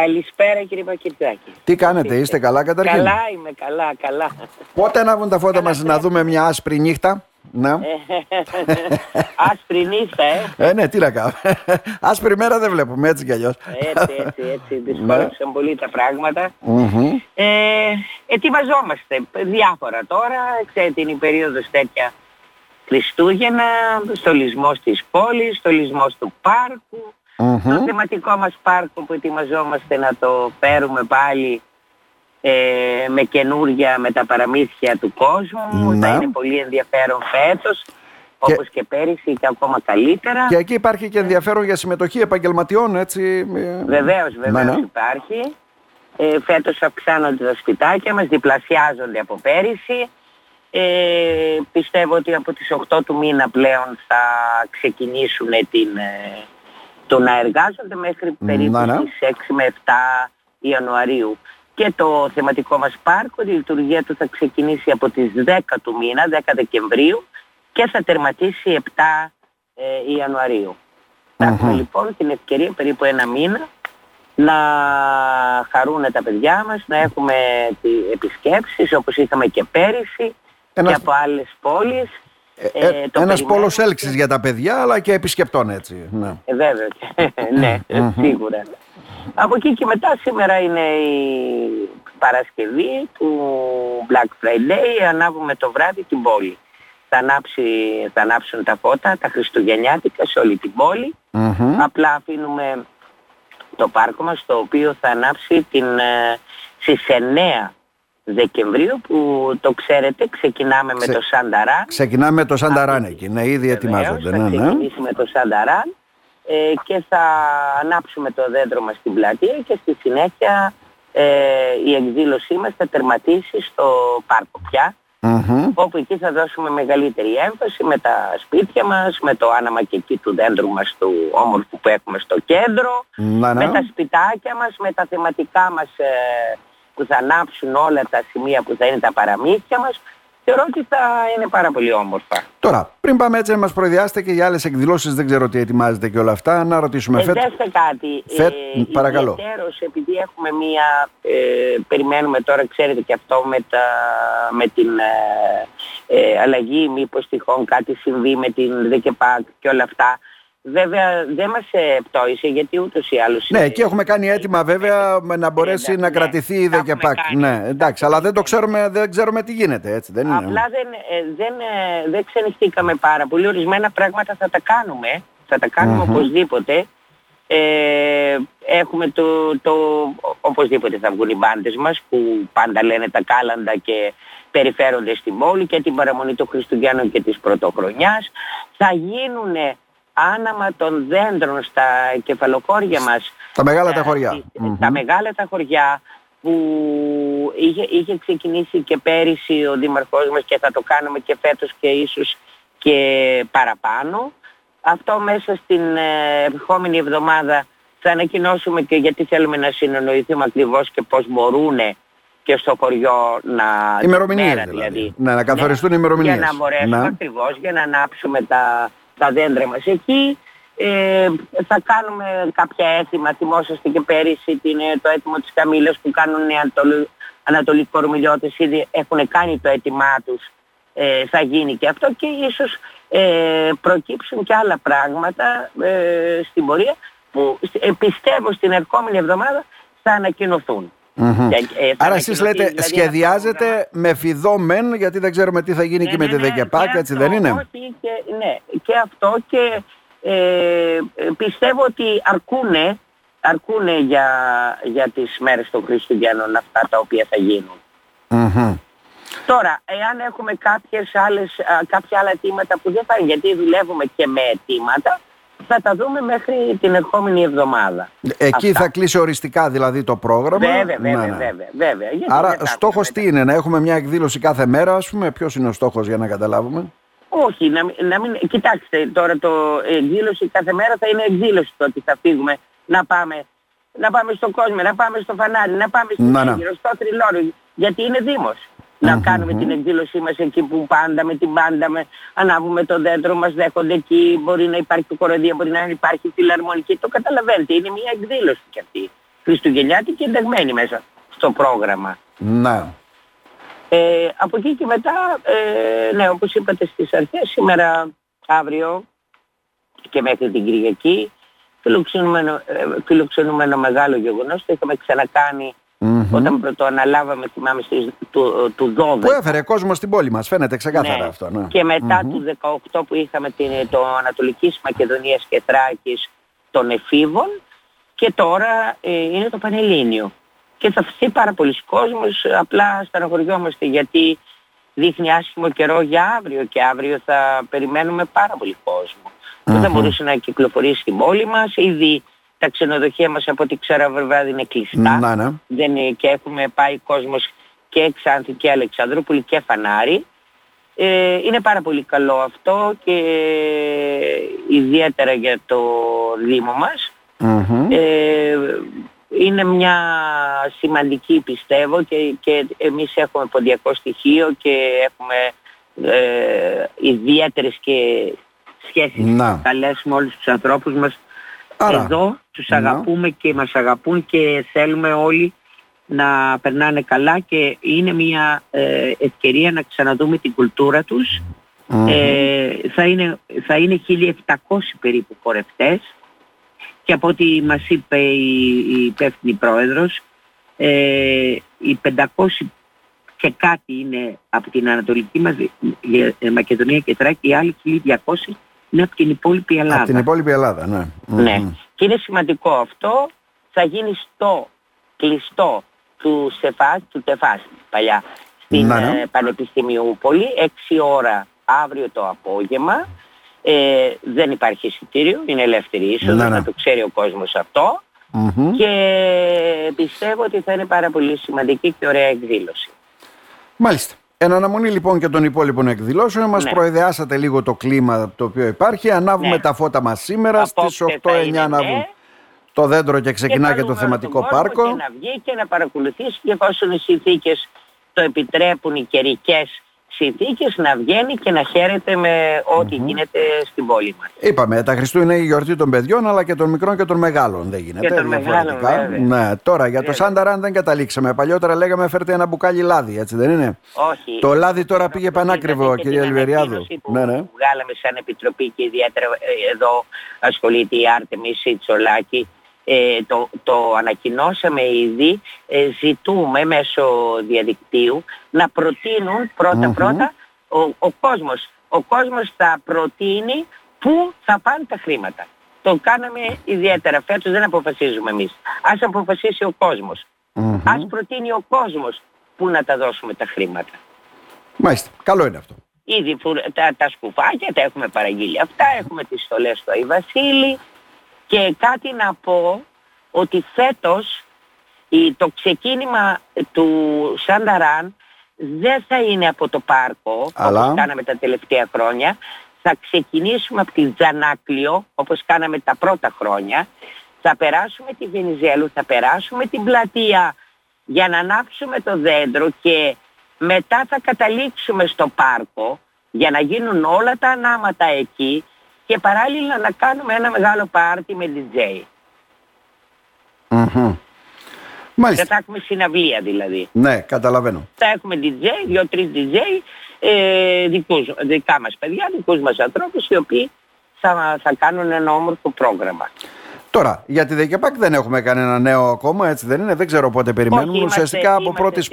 Καλησπέρα κύριε Μακητράκη. Τι κάνετε, είστε καλά καταρχήν? Καλά είμαι, καλά. Πότε ανάβουν τα φώτα μας να δούμε μια άσπρη νύχτα? Να. Άσπρη νύχτα, ναι, τι να κάνουμε. Άσπρη μέρα δεν βλέπουμε, έτσι κι αλλιώς. Έτσι. Δυσκόλεψαν πολύ τα πράγματα. Ετοιμαζόμαστε διάφορα τώρα. Ξέρετε, είναι η περίοδος τέτοια Χριστούγεννα, στολισμός της πόλης, στολισμός του πάρκου. Το θεματικό μας πάρκο που ετοιμαζόμαστε να το φέρουμε πάλι με καινούρια, με τα παραμύθια του κόσμου. Θα είναι πολύ ενδιαφέρον φέτος, όπως και πέρυσι και ακόμα καλύτερα. Και εκεί υπάρχει και ενδιαφέρον για συμμετοχή επαγγελματιών, έτσι? Βεβαίως, υπάρχει. Φέτος αυξάνονται τα σπιτάκια μας, διπλασιάζονται από πέρυσι. Πιστεύω ότι από τις 8 του μήνα πλέον θα ξεκινήσουν το να εργάζονται μέχρι περίπου στις 6 με 7 Ιανουαρίου. Και το θεματικό μας πάρκο, η λειτουργία του θα ξεκινήσει από τις 10 του μήνα, 10 Δεκεμβρίου, και θα τερματίσει 7 Ιανουαρίου. Θα έχουμε λοιπόν την ευκαιρία περίπου ένα μήνα να χαρούν τα παιδιά μας, να έχουμε επισκέψεις όπως είχαμε και πέρυσι και από άλλες πόλεις. Ένας πόλος έλξης για τα παιδιά αλλά και επισκεπτών, έτσι? Βέβαια, ναι, σίγουρα. Από εκεί και μετά σήμερα είναι η Παρασκευή του Black Friday. Ανάβουμε το βράδυ την πόλη. Θα ανάψουν τα φώτα, τα χριστουγεννιάτικα, σε όλη την πόλη. Απλά αφήνουμε το πάρκο μας, το οποίο θα ανάψει στις 9 Δεκεμβρίου, που το ξέρετε ξεκινάμε με το Santa Run. Ξεκινάμε με το Santa Run εκεί, ναι, ήδη ετοιμάζονται. Θα ξεκινήσουμε το Santa Run και θα ανάψουμε το δέντρο μας στην πλατεία και στη συνέχεια η εκδήλωσή μας θα τερματίσει στο πάρκο πια, όπου εκεί θα δώσουμε μεγαλύτερη έμφαση με τα σπίτια μας, με το άναμα και εκεί του δέντρου μας του όμορφου που έχουμε στο κέντρο, με τα σπιτάκια μας, με τα θεματικά μας που θα ανάψουν όλα τα σημεία που θα είναι τα παραμύθια μας. Θεωρώ ότι θα είναι πάρα πολύ όμορφα. Τώρα, πριν πάμε έτσι να μας προειδιάσετε και για άλλες εκδηλώσεις, δεν ξέρω τι ετοιμάζετε και όλα αυτά, να ρωτήσουμε Δέστε κάτι. Παρακαλώ. Ιδιαίτερος, επειδή έχουμε μία... περιμένουμε τώρα, ξέρετε, και αυτό με την αλλαγή, μήπως τυχόν κάτι συμβεί με την ΔΚΕΠΠΑΚ και όλα αυτά. Βέβαια δεν μας πτώησε, γιατί ούτως ή άλλως... Ναι, και έχουμε κάνει αίτημα βέβαια να μπορέσει να κρατηθεί η ΔΚΕΠΠΑΚ. Ναι, εντάξει, αλλά δεν ξέρουμε τι γίνεται, έτσι δεν είναι? Απλά δεν ξενυχτήκαμε πάρα πολύ. Ορισμένα πράγματα θα τα κάνουμε, οπωσδήποτε. Έχουμε οπωσδήποτε θα βγουν οι μπάντες μας, που πάντα λένε τα κάλαντα και περιφέρονται στην πόλη, και την παραμονή των Χριστουγέννων και της Πρωτοχρονιάς. Θα γίνουνε άναμα των δέντρων στα κεφαλοκόρια μας. Τα μεγάλα τα χωριά. Τα μεγάλα τα χωριά που είχε ξεκινήσει και πέρυσι ο δήμαρχός μας, και θα το κάνουμε και φέτος και ίσως και παραπάνω. Αυτό μέσα στην ερχόμενη εβδομάδα θα ανακοινώσουμε, και γιατί θέλουμε να συνεννοηθούμε ακριβώς και πώς μπορούνε και στο χωριό να... ημερομηνίες δηλαδή. Ναι, να καθοριστούν οι ημερομηνίες. Για να μπορέσουμε ακριβώς, για να ανάψουμε τα δέντρα μας εκεί. Θα κάνουμε κάποια έθιμα. Θυμόσαστε και πέρυσι το έθιμο της Καμήλας που κάνουν οι ανατολικοί κορμιλιώτες, ήδη έχουν κάνει το έθιμά τους. Θα γίνει και αυτό, και ίσως προκύψουν και άλλα πράγματα στην πορεία, που πιστεύω στην ερχόμενη εβδομάδα θα ανακοινωθούν. Άρα εσείς λέτε δηλαδή, σχεδιάζετε με φιδόμεν, γιατί δεν ξέρουμε τι θα γίνει και με τη ΔΚΕΠΠΑΚ, έτσι δεν είναι? Και αυτό, και πιστεύω ότι αρκούνε για τις μέρες των Χριστουγέννων αυτά τα οποία θα γίνουν. Τώρα, εάν έχουμε κάποια άλλα αιτήματα που δεν θα είναι, γιατί δουλεύουμε και με αιτήματα, θα τα δούμε μέχρι την ερχόμενη εβδομάδα. Εκεί θα κλείσει οριστικά δηλαδή το πρόγραμμα. Βέβαια. Άρα στόχος τι είναι, να έχουμε μια εκδήλωση κάθε μέρα, ας πούμε? Ποιος είναι ο στόχος, για να καταλάβουμε? Όχι, να μην... Κοιτάξτε, τώρα το εκδήλωση κάθε μέρα θα είναι εκδήλωση, το ότι θα φύγουμε να πάμε στον κόσμο, να πάμε στο φανάρι, να πάμε στο Τριλόριο, γιατί είναι δήμος. Να κάνουμε την εκδήλωσή μας εκεί που πάντα με την πάντα ανάβουμε το δέντρο, μας δέχονται εκεί, μπορεί να υπάρχει κοροϊδία, μπορεί να υπάρχει φιλαρμονική, το καταλαβαίνετε, είναι μια εκδήλωση κι αυτή. χριστουγεννιάτικη και ενταγμένη μέσα στο πρόγραμμα. Να. Από εκεί και μετά, ναι, όπως είπατε στις αρχές, σήμερα, αύριο και μέχρι την Κυριακή, φιλοξενούμενο μεγάλο γεγονός, το είχαμε ξανακάνει όταν πρωτοαναλάβαμε, θυμάμαι, του 12. Που έφερε κόσμο στην πόλη μας, φαίνεται ξεκάθαρα, ναι, αυτό. Ναι. Και μετά του 18 που είχαμε το Ανατολικής Μακεδονίας και Θράκης των Εφήβων, και τώρα είναι το Πανελλήνιο. Και θα φθεί πάρα πολλοί κόσμος, απλά στεναχωριόμαστε γιατί δείχνει άσχημο καιρό για αύριο και αύριο θα περιμένουμε πάρα πολύ κόσμο. Δεν θα μπορούσε να κυκλοφορήσει στην πόλη μας, ήδη τα ξενοδοχεία μας από ό,τι ξέρω βραβάδι είναι κλειστά. Να, ναι. Δεν, και έχουμε πάει κόσμος και Ξάνθη και Αλεξανδρούπολη και Φανάρι. Είναι πάρα πολύ καλό αυτό και ιδιαίτερα για το Δήμο μας. Είναι μια σημαντική, πιστεύω, και εμείς έχουμε ποντιακό στοιχείο και έχουμε ιδιαίτερες και σχέσεις καλές με όλους τους ανθρώπους μας. Άρα, εδώ τους αγαπούμε και μας αγαπούν και θέλουμε όλοι να περνάνε καλά και είναι μια ευκαιρία να ξαναδούμε την κουλτούρα τους. Θα είναι 1.700 περίπου χορευτές. Και από ό,τι μας είπε η υπεύθυνη πρόεδρος, οι 500 και κάτι είναι από την Ανατολική μας Μακεδονία και Θράκη, οι άλλοι 1.200 είναι από την υπόλοιπη Ελλάδα. Από την υπόλοιπη Ελλάδα, ναι. Ναι. Και είναι σημαντικό αυτό, θα γίνει στο κλειστό του ΣΕΦΑΣ, παλιά, στην Πανεπιστημιούπολη, 6 ώρα αύριο το απόγευμα. Δεν υπάρχει εισιτήριο, είναι ελεύθερη είσοδο, να το ξέρει ο κόσμος αυτό, και πιστεύω ότι θα είναι πάρα πολύ σημαντική και ωραία εκδήλωση. Μάλιστα. Εν αναμονή λοιπόν και των υπόλοιπων εκδηλώσεων, μας προειδεάσατε λίγο το κλίμα το οποίο υπάρχει. Ανάβουμε τα φώτα μας σήμερα στις 8-9 ανάβουμε το δέντρο και ξεκινά και το θεματικό πάρκο. Και να βγει και να παρακολουθήσει και εφόσον οι συνθήκες το επιτρέπουν, οι καιρικές συνθήκες, να βγαίνει και να χαίρεται με ό,τι γίνεται στην πόλη μας. Είπαμε, τα Χριστούγεννα είναι η γιορτή των παιδιών, αλλά και των μικρών και των μεγάλων. Δεν γίνεται. Και των μεγάλων, βέβαια. Ναι. Τώρα, για το Santa Run δεν καταλήξαμε. Παλιότερα λέγαμε φέρτε ένα μπουκάλι λάδι, έτσι δεν είναι? Όχι. Το λάδι τώρα πήγε πανάκριβο, κυρία Λιβεριάδου. Ναι, ναι. Βγάλαμε σαν επιτροπή και ιδιαίτερα εδώ ασχολείται η Άρτεμ, η Τσολάκη. Το ανακοινώσαμε ήδη, ζητούμε μέσω διαδικτύου να προτείνουν πρώτα ο κόσμος θα προτείνει πού θα πάνε τα χρήματα. Το κάναμε ιδιαίτερα φέτος, δεν αποφασίζουμε εμείς, ας αποφασίσει ο κόσμος, ας προτείνει ο κόσμος πού να τα δώσουμε τα χρήματα. Μάλιστα, καλό είναι αυτό. Ήδη τα σκουφάκια τα έχουμε παραγγείλει αυτά, έχουμε τις στολές του Άι Βασίλη. Και κάτι να πω, ότι φέτος το ξεκίνημα του Santa Run δεν θα είναι από το πάρκο, όπως κάναμε τα τελευταία χρόνια. Θα ξεκινήσουμε από τη Τζανάκλειο, όπως κάναμε τα πρώτα χρόνια. Θα περάσουμε τη Βενιζέλου, θα περάσουμε την πλατεία για να ανάψουμε το δέντρο και μετά θα καταλήξουμε στο πάρκο για να γίνουν όλα τα ανάματα εκεί. Και παράλληλα να κάνουμε ένα μεγάλο πάρτι με DJ. Μάλιστα. Θα έχουμε συναυλία δηλαδή. Ναι, καταλαβαίνω. Θα έχουμε DJ, 2-3 DJ, δικά μας παιδιά, δικούς μας ανθρώπους, οι οποίοι θα κάνουν ένα όμορφο πρόγραμμα. Τώρα, για τη ΔΚΕΠΠΑΚ δεν έχουμε κανένα νέο ακόμα, έτσι δεν είναι? Δεν ξέρω πότε περιμένουμε. Όχι, ουσιαστικά από πρώτης.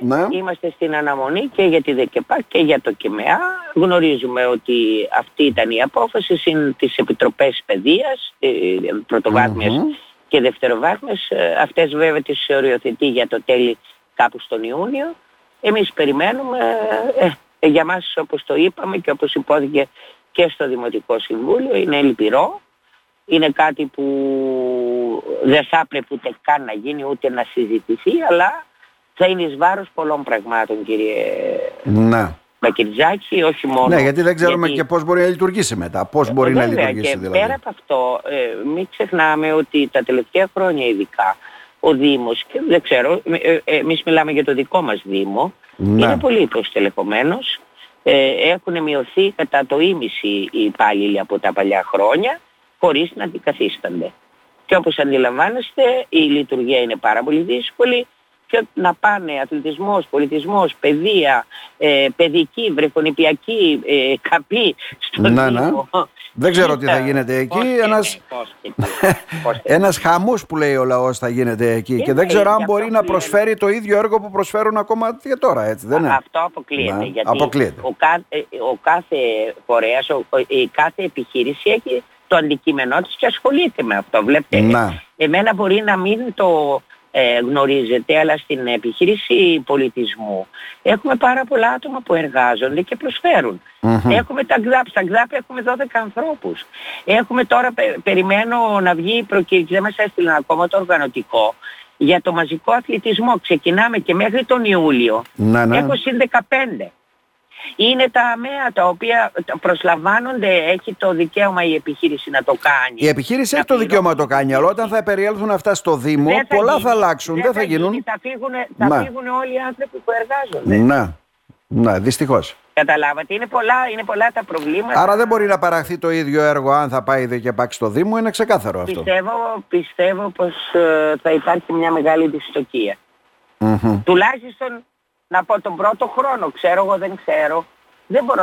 Ναι. Είμαστε στην αναμονή και για τη ΔΚΕΠΠΑΚ και για το ΚΜΕΑ. Γνωρίζουμε ότι αυτή ήταν η απόφαση της Επιτροπές Παιδείας, πρωτοβάθμιας και δευτεροβάθμιας. Αυτές βέβαια τις οριοθετεί για το τέλη κάπου στον Ιούνιο. Εμείς περιμένουμε, για μας, όπως το είπαμε και όπως υπόθηκε και στο Δημοτικό Συμβούλιο, είναι λυπηρό. Είναι κάτι που δεν θα πρέπει ούτε καν να γίνει ούτε να συζητηθεί, αλλά θα είναι εις βάρος πολλών πραγμάτων, κύριε Μακητράκη, όχι μόνο. Ναι, γιατί δεν ξέρουμε και πώς μπορεί να λειτουργήσει μετά. Πώς μπορεί να λειτουργήσει και δηλαδή. Πέρα από αυτό, μην ξεχνάμε ότι τα τελευταία χρόνια ειδικά ο Δήμος, και δεν ξέρω, εμείς μιλάμε για το δικό μας Δήμο, είναι πολύ υποστελεχωμένος. Έχουν μειωθεί κατά το ίμιση οι υπάλληλοι από τα παλιά χρόνια, χωρίς να αντικαθίστανται. Και όπως αντιλαμβάνεστε, η λειτουργία είναι πάρα πολύ δύσκολη. Και να πάνε αθλητισμός, πολιτισμός, παιδεία, παιδική, βρεφονιπιακή, καπή στον Δήμο. Δεν ξέρω τι θα γίνεται εκεί. Ένας χαμός που λέει ο λαός θα γίνεται εκεί. Και δεν ξέρω αν μπορεί να προσφέρει το ίδιο έργο που προσφέρουν ακόμα και τώρα. Έτσι, δεν είναι. Αυτό αποκλείεται. Γιατί αποκλείεται. Ο κάθε φορέας, η κάθε επιχείρηση έχει το αντικείμενό της και ασχολείται με αυτό. Βλέπετε. Να. Εμένα μπορεί να μην το... γνωρίζετε, αλλά στην επιχείρηση πολιτισμού έχουμε πάρα πολλά άτομα που εργάζονται και προσφέρουν. Mm-hmm. Έχουμε τα ΓΚΔΆΠΗ, στα ΓΚΔΆΠΗ έχουμε 12 ανθρώπους. Έχουμε τώρα, περιμένω να βγει η προκήρυξη, δεν μας έστειλαν ακόμα το οργανωτικό, για το μαζικό αθλητισμό. Ξεκινάμε και μέχρι τον Ιούλιο. Να. Έχω συν 15. Είναι τα αμαία τα οποία προσλαμβάνονται, έχει το δικαίωμα η επιχείρηση να το κάνει. Η επιχείρηση έχει το δικαίωμα να το κάνει, αλλά όταν θα περιέλθουν αυτά στο Δήμο, πολλά θα αλλάξουν, δεν θα γίνουν. Θα φύγουν όλοι οι άνθρωποι που εργάζονται. Να, δυστυχώς. Καταλάβατε, είναι πολλά τα προβλήματα. Άρα δεν μπορεί να παραχθεί το ίδιο έργο αν θα πάει ΔΚΕΠΠΑΚ στο Δήμο, είναι ξεκάθαρο αυτό. Πιστεύω πως θα υπάρχει μια μεγάλη δυστοκία. Mm-hmm. Τουλάχιστον... Να πω τον πρώτο χρόνο, ξέρω εγώ,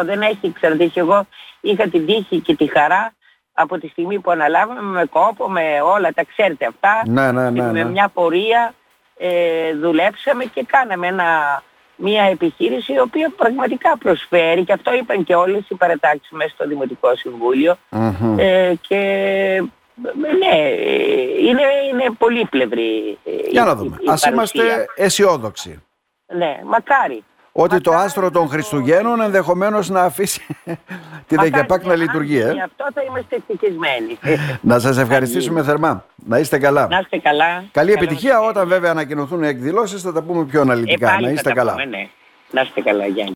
δεν έχει εξαρτήσει. Εγώ είχα την τύχη και τη χαρά από τη στιγμή που αναλάβαμε με κόπο, με όλα τα ξέρετε αυτά. Ναι. Με μια πορεία δουλέψαμε και κάναμε μια επιχείρηση η οποία πραγματικά προσφέρει και αυτό είπαν και όλες οι παρατάξεις μέσα στο Δημοτικό Συμβούλιο. Mm-hmm. Και ναι, είναι πολύπλευρη. Για να δούμε. Ας είμαστε αισιόδοξοι. Ναι, μακάρι. Ότι μακάρι, το άστρο των Χριστουγέννων ενδεχομένως να αφήσει τη ΔΚΕΠΠΑΚ να λειτουργεί. Γι' αυτό θα είμαστε ευτυχισμένοι. Να σας ευχαριστήσουμε θερμά. Να είστε καλά. Να είστε καλά. Καλή επιτυχία. Όταν βέβαια ανακοινωθούν οι εκδηλώσεις θα τα πούμε πιο αναλυτικά. Να είστε καλά. Να είστε καλά, Γιάννη.